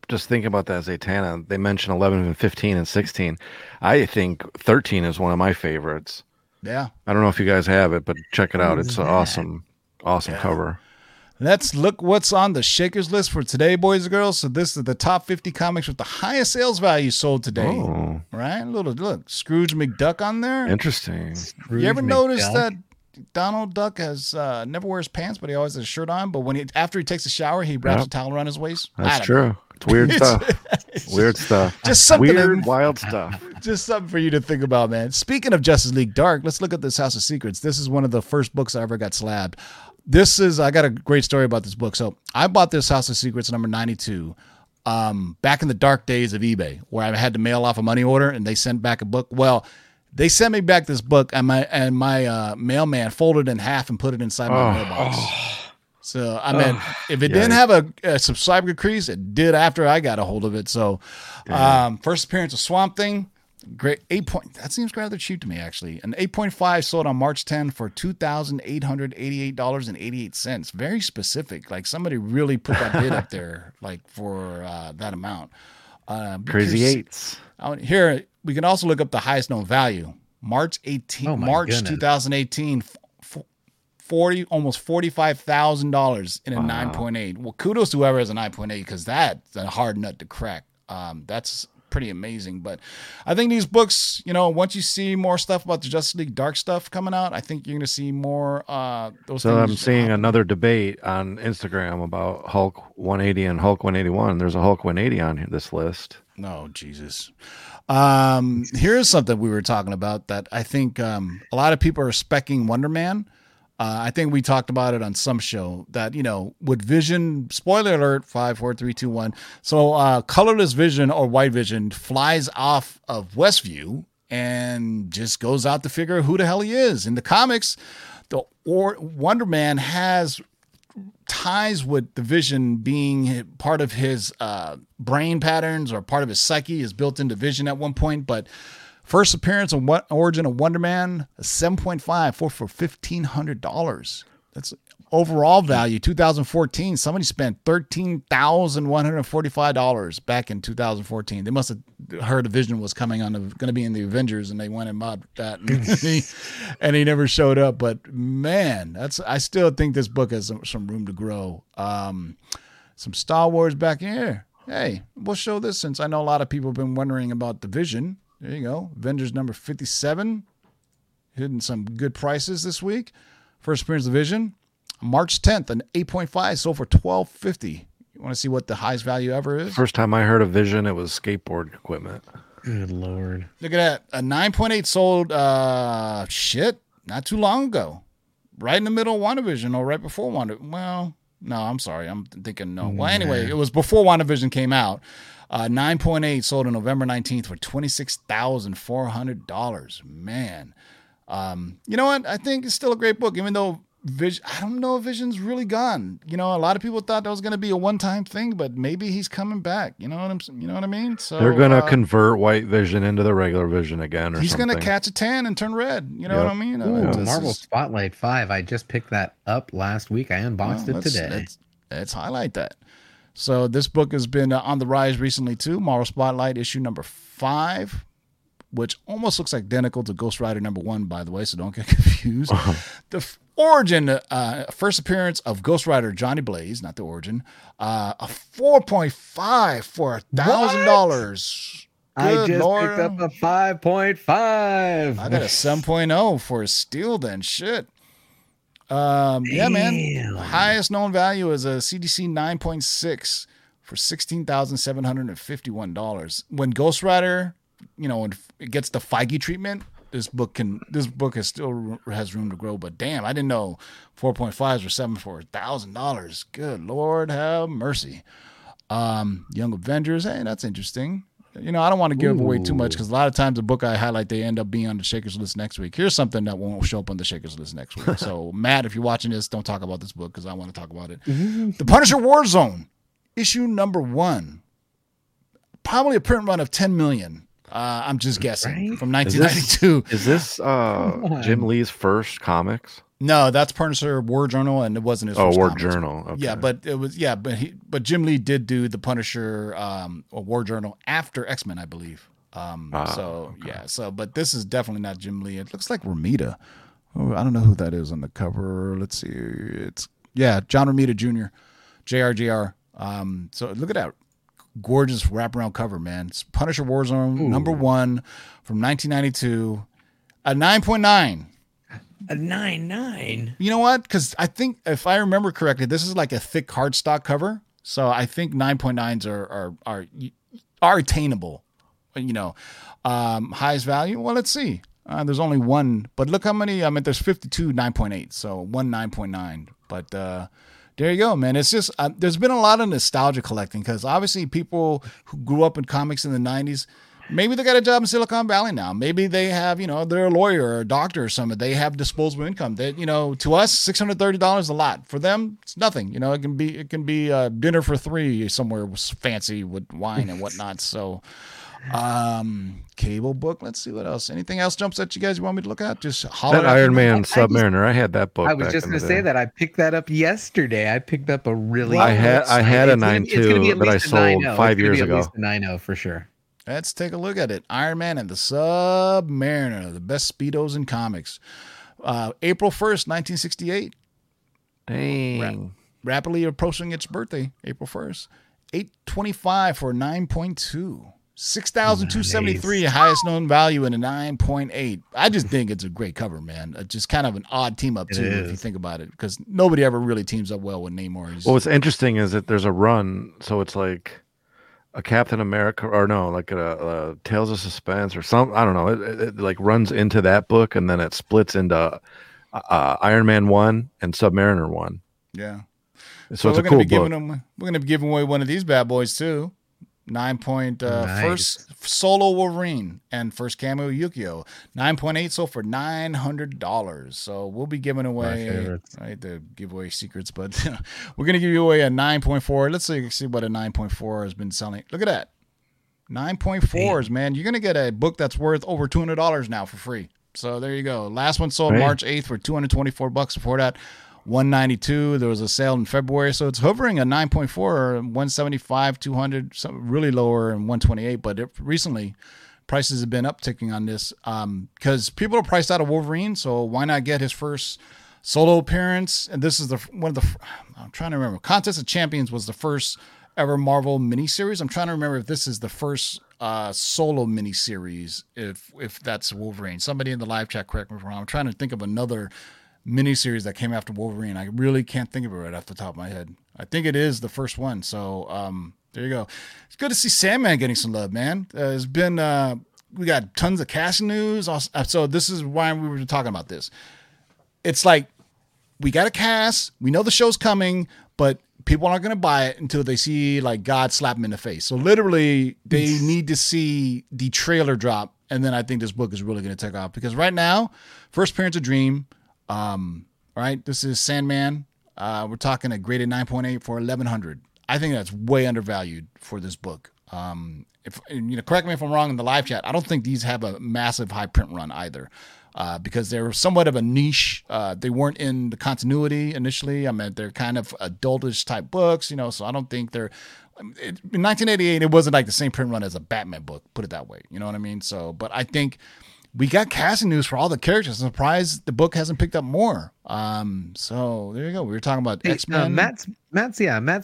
just think about that Zatanna. They mentioned 11 and 15 and 16. I think 13 is one of my favorites. Yeah. I don't know if you guys have it, but check it out. It's an awesome cover. Let's look what's on the Shakers list for today, boys and girls. So this is the top 50 comics with the highest sales value sold today. Oh. Right? Look, Scrooge McDuck on there. Interesting. Scrooge, you ever notice that Donald Duck has never wears pants, but he always has a shirt on? But when after he takes a shower, he wraps a towel around his waist. That's true. Know. It's weird stuff. Weird stuff. Just something weird, wild stuff. Just something for you to think about, man. Speaking of Justice League Dark, let's look at this House of Secrets. This is one of the first books I ever got slabbed. I got a great story about this book. So I bought this House of Secrets number 92 back in the dark days of eBay, where I had to mail off a money order and they sent back a book. Well, they sent me back this book, and my mailman folded it in half and put it inside my mailbox. So, I mean, if it didn't have a subscriber crease, it did after I got a hold of it. So first appearance of Swamp Thing. Great. 8 point. That seems rather cheap to me, actually. An 8.5 sold on March 10 for $2,888.88. Very specific. Somebody really put that bid up there, for that amount. Crazy eights. Here we can also look up the highest known value. March 2018. Almost $45,000 in a 9.8. Well, kudos to whoever has a 9.8, because that's a hard nut to crack. That's pretty amazing. But I think these books, once you see more stuff about the Justice League Dark stuff coming out, I think you're going to see more those things. So I'm seeing another debate on Instagram about Hulk 180 and Hulk 181. There's a Hulk 180 on this list. No, Jesus. Here's something we were talking about that I think a lot of people are speccing Wonder Man. I think we talked about it on some show that, with Vision, spoiler alert, 5, 4, 3, 2, 1. So colorless Vision or white Vision flies off of Westview and just goes out to figure who the hell he is. In the comics, Wonder Man has ties with the Vision being part of his brain patterns or part of his psyche is built into Vision at one point. But first appearance and origin of Wonder Man, a 7.5 for $1,500. That's overall value. 2014, somebody spent $13,145 back in 2014. They must have heard a Vision was coming on, going to be in the Avengers, and they went and mobbed that, and he never showed up. But man, I still think this book has some room to grow. Some Star Wars back here. Hey, we'll show this since I know a lot of people have been wondering about the Vision. There you go, Avengers number 57, hitting some good prices this week. First appearance of Vision, March 10th, an 8.5, sold for $12.50. You want to see what the highest value ever is? First time I heard of Vision, it was skateboard equipment. Good Lord. Look at that. A 9.8 sold, not too long ago. Right in the middle of WandaVision or right before WandaVision. Well, no, I'm sorry. I'm thinking no. Well, anyway, it was before WandaVision came out. 9.8 sold on November 19th for $26,400. Man. You know what? I think it's still a great book, even though Vision, I don't know if Vision's really gone. You know, a lot of people thought that was going to be a one-time thing, but maybe he's coming back. You know what I mean? So they're going to convert White Vision into the regular Vision again, or he's going to catch a tan and turn red. You know what I mean? Ooh, Marvel Spotlight 5. I just picked that up last week. I unboxed it today. Let's highlight that. So this book has been on the rise recently too. Marvel Spotlight issue number 5. Which almost looks identical to Ghost Rider number 1, by the way, so don't get confused. The origin, first appearance of Ghost Rider Johnny Blaze, not the origin, a 4.5 for $1,000. I just picked up a 5.5. I got a 7.0 for a steal then, shit. Yeah, man. Highest known value is a CDC 9.6 for $16,751. When Ghost Rider... You know, when it gets the Feige treatment, this book has still has room to grow. But damn, I didn't know 4.5s were selling for $1,000. Good Lord, have mercy. Young Avengers, hey, that's interesting. You know, I don't want to give away too much because a lot of times the book I highlight, they end up being on the Shakers list next week. Here's something that won't show up on the Shakers list next week. So Matt, if you're watching this, don't talk about this book because I want to talk about it. The Punisher Warzone, issue number 1, probably a print run of 10 million. I'm just guessing, right? From 1992. Is this Jim Lee's first comics? No, that's Punisher War Journal, and it wasn't his first comics. Journal. Okay. Yeah, but it was. Yeah, but Jim Lee did do the Punisher War Journal after X-Men, I believe. But this is definitely not Jim Lee. It looks like Romita. Oh, I don't know who that is on the cover. Let's see. It's John Romita Jr., JRJR. So look at that. Gorgeous wraparound cover, man. It's Punisher Warzone number 1 from 1992. A 9.9. A 9.9. You know what? Because I think, if I remember correctly, this is like a thick cardstock cover. So I think 9.9s are attainable. You know, highest value. Well, let's see. There's only one, but look how many. I mean, there's 52 9.8. So one 9.9. But there you go, man. It's just there's been a lot of nostalgia collecting because obviously people who grew up in comics in the 90s, maybe they got a job in Silicon Valley now. Maybe they have, you know, they're a lawyer or a doctor or something. They have disposable income. That, you know, to us, $630 is a lot. For them, it's nothing. You know, it can be dinner for 3 somewhere fancy with wine and whatnot. So, cable book. Let's see what else. Anything else jumps at you guys? You want me to look at? Just holler. That Iron Man Submariner. I had that book. I was just going to say that I picked that up yesterday. I picked up a really. I had a 9.2 that I sold 5 years ago. It's going to be at least a 9.0 for sure. Let's take a look at it. Iron Man and the Submariner, the best Speedos in comics. April 1st, 1968. Dang. Rapidly approaching its birthday. April 1st, 8.25 for 9.2. $6,273, highest known value in a 9.8. I just think it's a great cover, man. It's just kind of an odd team up too, if you think about it, because nobody ever really teams up well with Namor. Well, what's interesting is that there's a run, so it's like a Captain America, or no, like a Tales of Suspense or something. I don't know. It like runs into that book, and then it splits into Iron Man 1 and Submariner 1. Yeah. So it's a cool book. We're going to be giving away one of these bad boys too. 9.0 first solo Wolverine and first cameo Yukio. 9.8 sold for $900. So we'll be giving away the giveaway secrets, but we're gonna give you away a 9.4. Let's see what a 9.4 has been selling. Look at that, 9.4s, man. You're gonna get a book that's worth over $200 now for free. So there you go. Last one sold March 8th for $224. Before that, $192. There was a sale in February, so it's hovering at 9.4 or 175, 200, some really lower, and 128. But recently, prices have been upticking on this because people are priced out of Wolverine. So why not get his first solo appearance? And this is I'm trying to remember. Contest of Champions was the first ever Marvel miniseries. I'm trying to remember if this is the first solo miniseries. If that's Wolverine, somebody in the live chat correct me if I'm wrong. I'm trying to think of another miniseries that came after Wolverine. I really can't think of it right off the top of my head. I think it is the first one. So there you go. It's good to see Sandman getting some love, man. It's been we got tons of cast news. So this is why we were talking about this. It's like we got a cast. We know the show's coming, but people aren't going to buy it until they see like God slap them in the face. So literally, they need to see the trailer drop, and then I think this book is really going to take off because right now, first appearance of Dream. Right, this is Sandman. We're talking a graded 9.8 for 1,100. I think that's way undervalued for this book. If you know, correct me if I'm wrong in the live chat. I don't think these have a massive high print run either. Because they're somewhat of a niche. They weren't in the continuity initially. I mean, they're kind of adultish type books, you know, so I don't think they're... in 1988, it wasn't like the same print run as a Batman book, put it that way. You know what I mean? So, but I think we got casting news for all the characters. I'm surprised the book hasn't picked up more. So there you go. We were talking about X-Men. Matt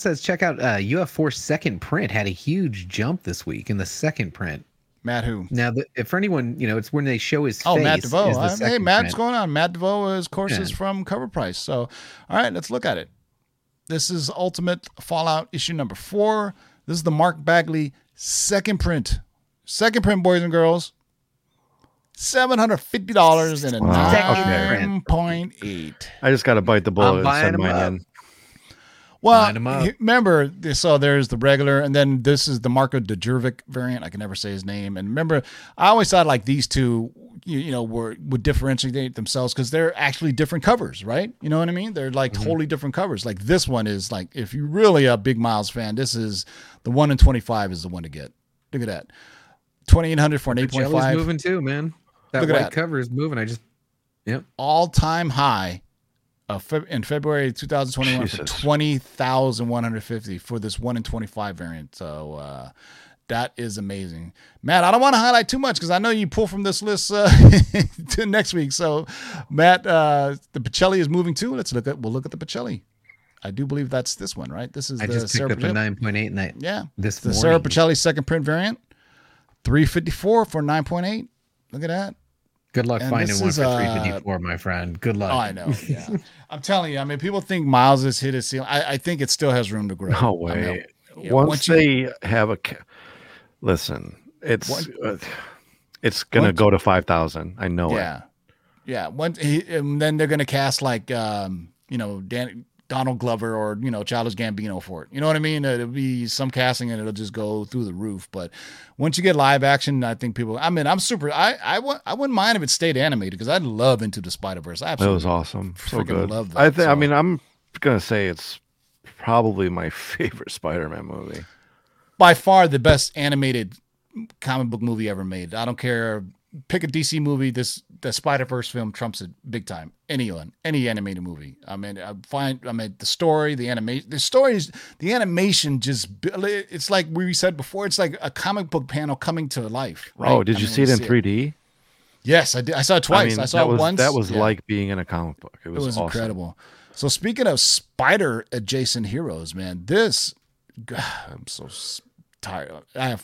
says, check out UF4's second print. Had a huge jump this week in the second print. Matt who? Now, for anyone, you know, it's when they show his face. Oh, Matt DeVoe. Hey, Matt, what's going on? Matt DeVoe is, of course, is from Cover Price. So, all right, let's look at it. This is Ultimate Fallout issue number 4. This is the Mark Bagley second print. Second print, boys and girls. $750 and a 9.8. I just got to bite the bullet and send mine in. Well, remember, so there's the regular, and then this is the Marco Djurjevic variant. I can never say his name. And remember, I always thought like these two, you know, would differentiate themselves because they're actually different covers, right? You know what I mean? They're like totally different covers. Like this one is like, if you're really a big Miles fan, this is the 1 in 25 is the one to get. Look at that, 2,800 for an 8.5. Jelly's moving too, man. That Look white that. Cover is moving. All time high. In February 2021 for 20,150 for this 1 in 25 variant. So that is amazing. Matt, I don't want to highlight too much because I know you pull from this list to next week. So, Matt, the Pacelli is moving too. We'll look at the Pacelli. I do believe that's this one, right? This is I just picked up a 9.8 night. Yeah. The Sarah Pacelli second print variant, 354 for 9.8. Look at that. Good luck finding one for 354, my friend. Good luck. Oh, I know. Yeah. I'm telling you, I mean, people think Miles has hit his ceiling. I think it still has room to grow. No way. I mean, yeah, it's going to go to 5,000. I know it. Yeah. And then they're going to cast like, you know, Donald Glover or, you know, Childish Gambino for it. You know what I mean? It'll be some casting and it'll just go through the roof. But once you get live action, I think people, I mean, I'm super, I wouldn't mind if it stayed animated because I'd love Into the Spider-Verse. Absolutely. That was awesome. So good. Love that. I mean, I'm going to say it's probably my favorite Spider-Man movie. By far the best animated comic book movie ever made. I don't care. Pick a DC movie. The Spider-Verse film trumps it big time. Any animated movie. I mean, the story, the animation just, it's like we said before, it's like a comic book panel coming to life. Right? Oh, did you see it in 3D? Yes, I did. I saw it twice. I saw it once. That was like being in a comic book. It was awesome. Incredible. So speaking of spider adjacent heroes, man, I'm so tired. I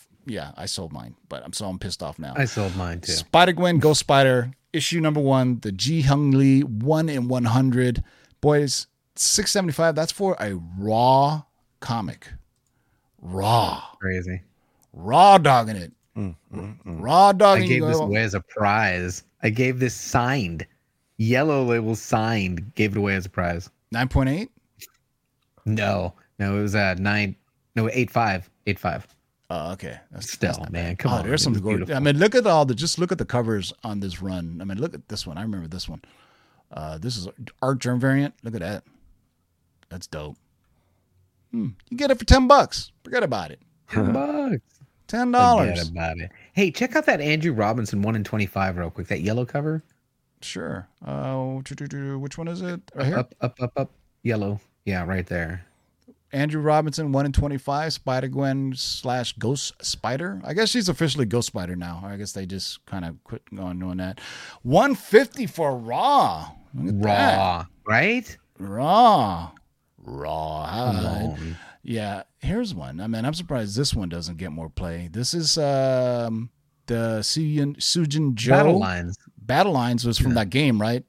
sold mine, but I'm pissed off now. I sold mine too. Spider-Gwen, Ghost Spider, issue number 1, the Ji-Hung Lee 1 in 100. Boys, $675. That's for a raw comic. Raw. Crazy. Raw dogging it. Raw dogging it. I gave this away as a prize. I gave this signed. Yellow label signed. Gave it away as a prize. 9.8? No, it was 8.5. 8.5. Oh, okay. That's man. Come on. There's some gorgeous. I mean, look at look at the covers on this run. I mean, look at this one. I remember this one. This is Art Germ variant. Look at that. That's dope. You get it for $10. Forget about it. $10. $10. Forget about it. Hey, check out that Andrew Robinson 1 in 25 real quick. That yellow cover. Sure. Which one is it? Right here? Up. Yellow. Yeah, right there. Andrew Robinson, 1 in 25, Spider-Gwen / Ghost Spider. I guess she's officially Ghost Spider now. I guess they just kind of quit on doing that. 150 for Raw. Raw, right? Raw. Right. Yeah, here's one. I mean, I'm surprised this one doesn't get more play. This is the Sujin Joe. Battle Lines was from that game, right?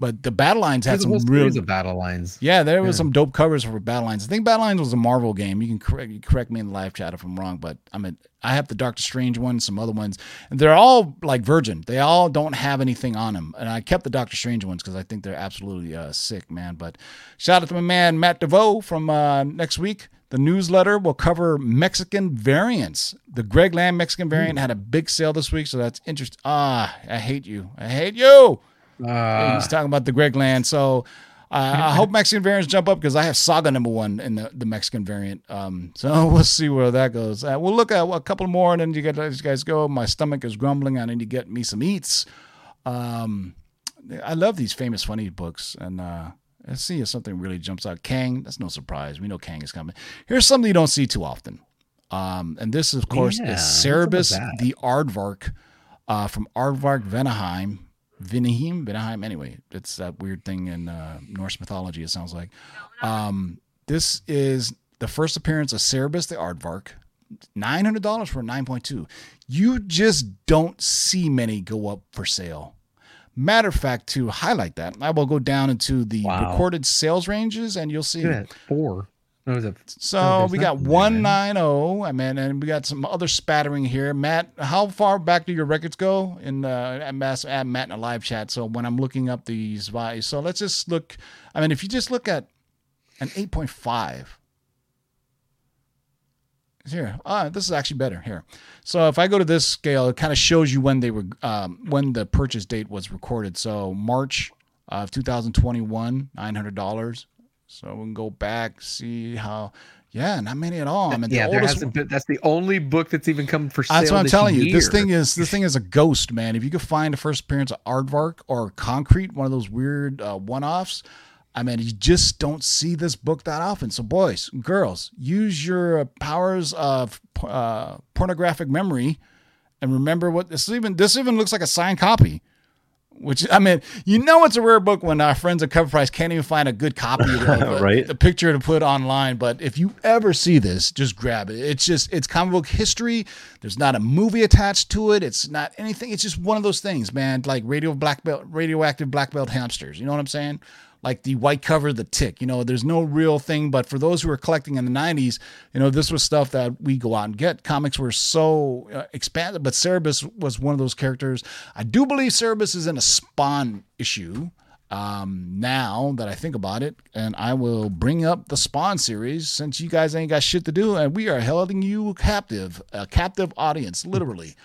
But the Battle Lines had some real Battle Lines. Yeah, there was some dope covers for Battle Lines. I think Battle Lines was a Marvel game. You can correct me in the live chat if I'm wrong, but I mean, I have the Doctor Strange one, some other ones. And they're all like virgin. They all don't have anything on them. And I kept the Doctor Strange ones because I think they're absolutely sick, man. But shout out to my man Matt DeVoe from next week. The newsletter will cover Mexican variants. The Greg Land Mexican variant had a big sale this week, so that's interesting. I hate you. He's talking about the Greg Land. So I hope Mexican variants jump up because I have Saga #1 in the Mexican variant. So we'll see where that goes. We'll look at a couple more and then you guys go. My stomach is grumbling. I need to get me some eats. I love these famous funny books. And let's see if something really jumps out. Kang, that's no surprise. We know Kang is coming. Here's something you don't see too often. And this, of course, is Cerebus the Aardvark from Aardvark Vanaheim. Anyway, it's that weird thing in Norse mythology, it sounds like. This is the first appearance of Cerebus the Aardvark. $900 for a 9.2. You just don't see many go up for sale. Matter of fact, to highlight that, I will go down into the recorded sales ranges, and you'll see. Yeah, 4. So we got 190, I mean, and we got some other spattering here. Matt, how far back do your records go? And add Matt in a live chat. So when I'm looking up these buys, so let's just look. I mean, if you just look at an 8.5 here, this is actually better here. So if I go to this scale, it kind of shows you when they were when the purchase date was recorded. So March of 2021, $900. So we can go back, see how, not many at all. I mean, the oldest one, that's the only book that's even come for sale. That's what I'm telling you. This thing is a ghost, man. If you could find the first appearance of Aardvark or Concrete, one of those weird one-offs, I mean, you just don't see this book that often. So boys, girls, use your powers of pornographic memory and remember what this even looks like a signed copy. Which, I mean, you know it's a rare book when our friends at CoverPrice can't even find a good copy of it, right? A picture to put online. But if you ever see this, just grab it. It's comic book history. There's not a movie attached to it. It's not anything. It's just one of those things, man, like radioactive black belt hamsters. You know what I'm saying? Like the white cover, the tick. You know, there's no real thing. But for those who were collecting in the 90s, you know, this was stuff that we go out and get. Comics were so expanded, but Cerebus was one of those characters. I do believe Cerebus is in a Spawn issue now that I think about it. And I will bring up the Spawn series since you guys ain't got shit to do. And we are holding you captive, a captive audience, literally.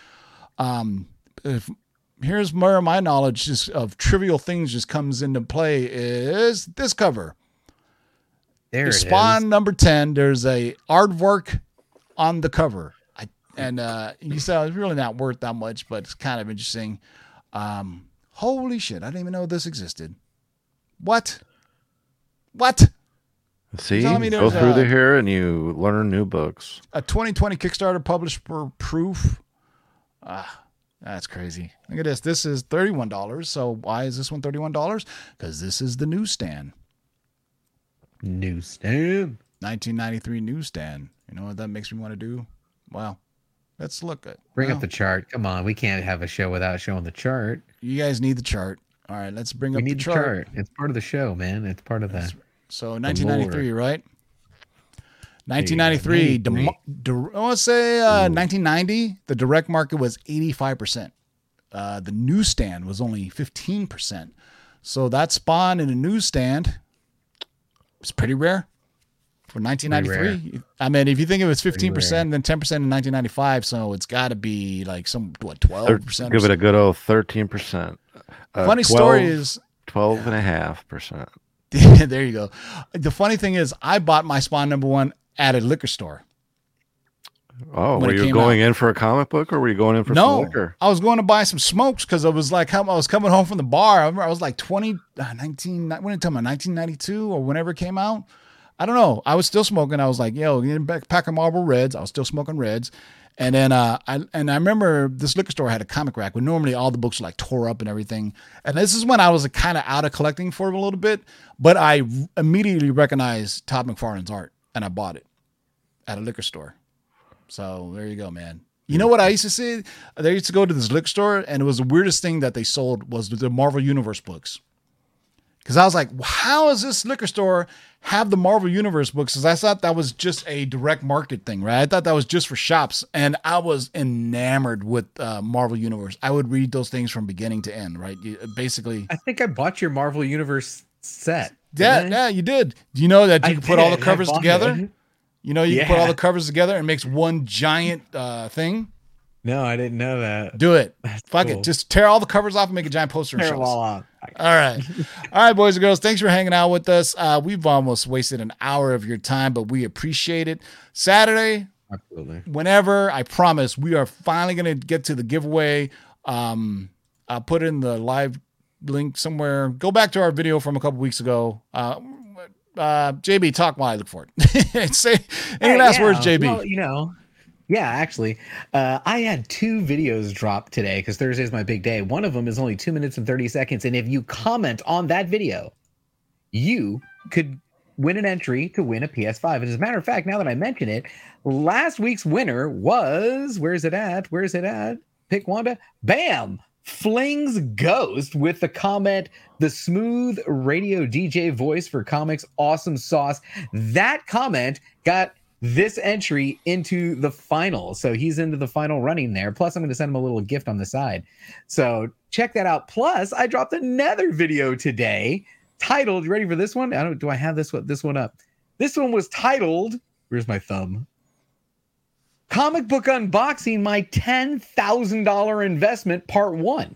Here's where my knowledge just of trivial things just comes into play is this cover. There it Spawn is. #10. There's a Aardvark on the cover. You said it's really not worth that much, but it's kind of interesting. Holy shit. I didn't even know this existed. What? See, you go through the here and you learn new books. A 2020 Kickstarter published for proof. That's crazy. Look at this. This is $31. So why is this one $31? Because this is the newsstand. 1993 newsstand. You know what that makes me want to do? Wow. Let's look at. Bring up the chart. Come on. We can't have a show without showing the chart. You guys need the chart. All right. Let's bring up the chart. It's part of the show, man. It's part of that. So 1993, right? 1993, I want to say 1990, the direct market was 85%. The newsstand was only 15%. So that Spawn in a newsstand was pretty rare for 1993. Rare. I mean, if you think it was 15%, then 10% in 1995, so it's got to be like 12%. Give it a good old 13%. Funny story is 12.5%. There you go. The funny thing is I bought my Spawn #1 at a liquor store. Oh, were you going in for a comic book or were you going in for some liquor? I was going to buy some smokes because I was like, I was coming home from the bar. I remember I was like 1992 or whenever it came out. I don't know. I was still smoking. I was like, yo, pack of Marlboro Reds. I was still smoking Reds. And then I remember this liquor store had a comic rack where normally all the books were like tore up and everything. And this is when I was kind of out of collecting for a little bit, but I immediately recognized Todd McFarlane's art and I bought it at a liquor store. So there you go, man. You know what I used to see? I used to go to this liquor store and it was the weirdest thing that they sold was the Marvel Universe books. Because I was like, how does this liquor store have the Marvel Universe books? Because I thought that was just a direct market thing, right? I thought that was just for shops. And I was enamored with Marvel Universe. I would read those things from beginning to end, right? Basically. I think I bought your Marvel Universe set. Yeah, you did. Do you know that you can put all the covers together? It. You know, you can put all the covers together and makes one giant thing. No, I didn't know that. Do it. Fuck it. Just tear all the covers off and make a giant poster. Tear it all off. All right. All right, boys and girls. Thanks for hanging out with us. We've almost wasted an hour of your time, but we appreciate it. Saturday, whenever, I promise, we are finally going to get to the giveaway. I'll put in the live link somewhere. Go back to our video from a couple weeks ago. JB, talk while I look for it. Say any last words, JB. Well, you know. Yeah, actually, I had two videos drop today because Thursday is my big day. One of them is only 2 minutes and 30 seconds. And if you comment on that video, you could win an entry to win a PS5. And as a matter of fact, now that I mention it, last week's winner was, where's it at? Pick Wanda. Bam! Flings Ghost with the comment, the smooth radio DJ voice for comics, awesome sauce. That comment got this entry into the final. So he's into the final running there. Plus, I'm going to send him a little gift on the side. So check that out. Plus, I dropped another video today titled, you ready for this one? Do I have this one up? This one was titled, where's my thumb? Comic Book Unboxing, My $10,000 Investment, Part 1.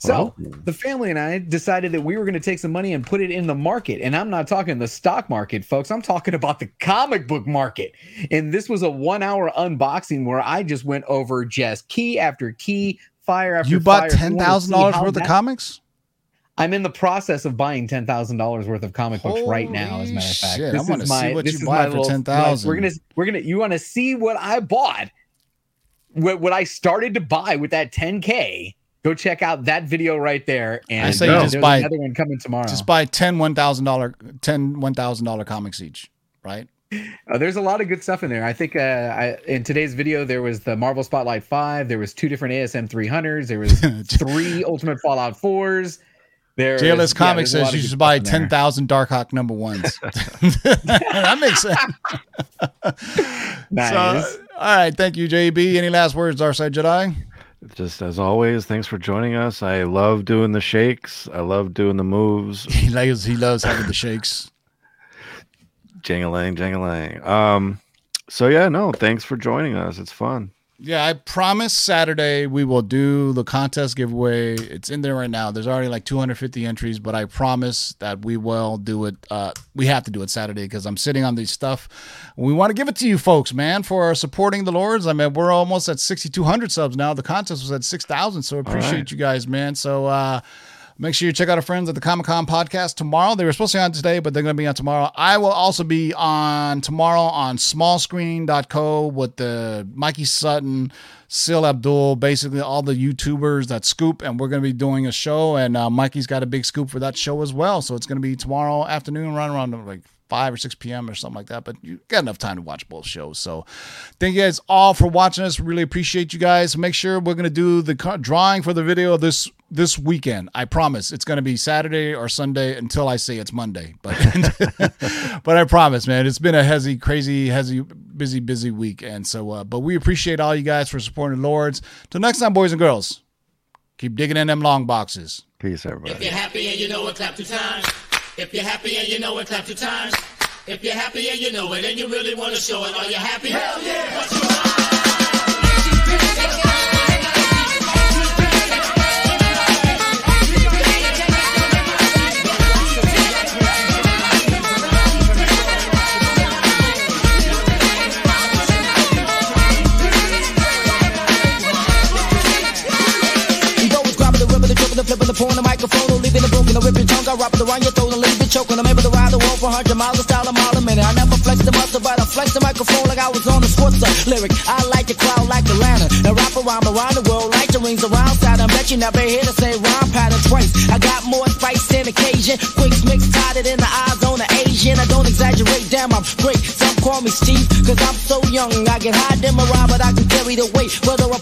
So the family and I decided that we were going to take some money and put it in the market. And I'm not talking the stock market, folks. I'm talking about the comic book market. And this was a 1 hour unboxing where I just went over just key after key, fire after fire. You bought $10,000 worth of comics? I'm in the process of buying $10,000 worth of comic books right now. As a matter of fact, I want to see what you buy for $10,000. We're gonna. You want to see what I bought? What I started to buy with that $10K. Go check out that video right there. And I say you just buy another one coming tomorrow. Just buy 10 $1,000 comics each, right? There's a lot of good stuff in there. I think in today's video, there was the Marvel Spotlight 5. There was two different ASM 300s. There was three Ultimate Fallout 4s. JLS Comics says you should buy 10,000 Darkhawk #1s. That makes sense. Nice. So, all right. Thank you, JB. Any last words, Darkside Jedi? Just as always, thanks for joining us. I love doing the shakes. I love doing the moves. He loves having the shakes. Jangalang, jangalang. Thanks for joining us. It's fun. Yeah, I promise Saturday we will do the contest giveaway. It's in there right now. There's already like 250 entries, but I promise that we will do it. We have to do it Saturday because I'm sitting on these stuff. We want to give it to you folks, man, for supporting the Lords. I mean, we're almost at 6,200 subs now. The contest was at 6,000, so appreciate you guys, man. So make sure you check out our friends at the Comic-Con podcast tomorrow. They were supposed to be on today, but they're going to be on tomorrow. I will also be on tomorrow on smallscreen.co with the Mikey Sutton, Sil Abdul, basically all the YouTubers that scoop, and we're going to be doing a show, and Mikey's got a big scoop for that show as well. So it's going to be tomorrow afternoon, right around like 5 or 6 p.m. or something like that, but you got enough time to watch both shows. So thank you guys all for watching us. Really appreciate you guys. Make sure we're going to do the drawing for the video this weekend. I promise it's going to be Saturday or Sunday until I say it's Monday, but but I promise, man, it's been a crazy, busy week. And so, but we appreciate all you guys for supporting Lords. Till next time, boys and girls, keep digging in them long boxes. Peace, everybody. If you're happy and you know it, clap 2 times. If you're happy and you know it, clap 2 times. If you're happy and you know it, and you really want to show it, are you happy? Hell yeah! What you want? wrap it around your throat and leave you choking. I'm able to ride the world for 100 miles, a style a mile a minute. I never flex the muscle, but I flex the microphone like I was on a sports lyric. I like the crowd like Atlanta, and rap around the world like the rings around Saturn. Bet you never hear the same rhyme pattern twice. I got more spice than occasion. Quick mix tighter than the eyes on the Asian. I don't exaggerate, damn, I'm great. Some call me Steve, cause I'm so young. I get high, then my rhyme, but I can carry the weight. Whether I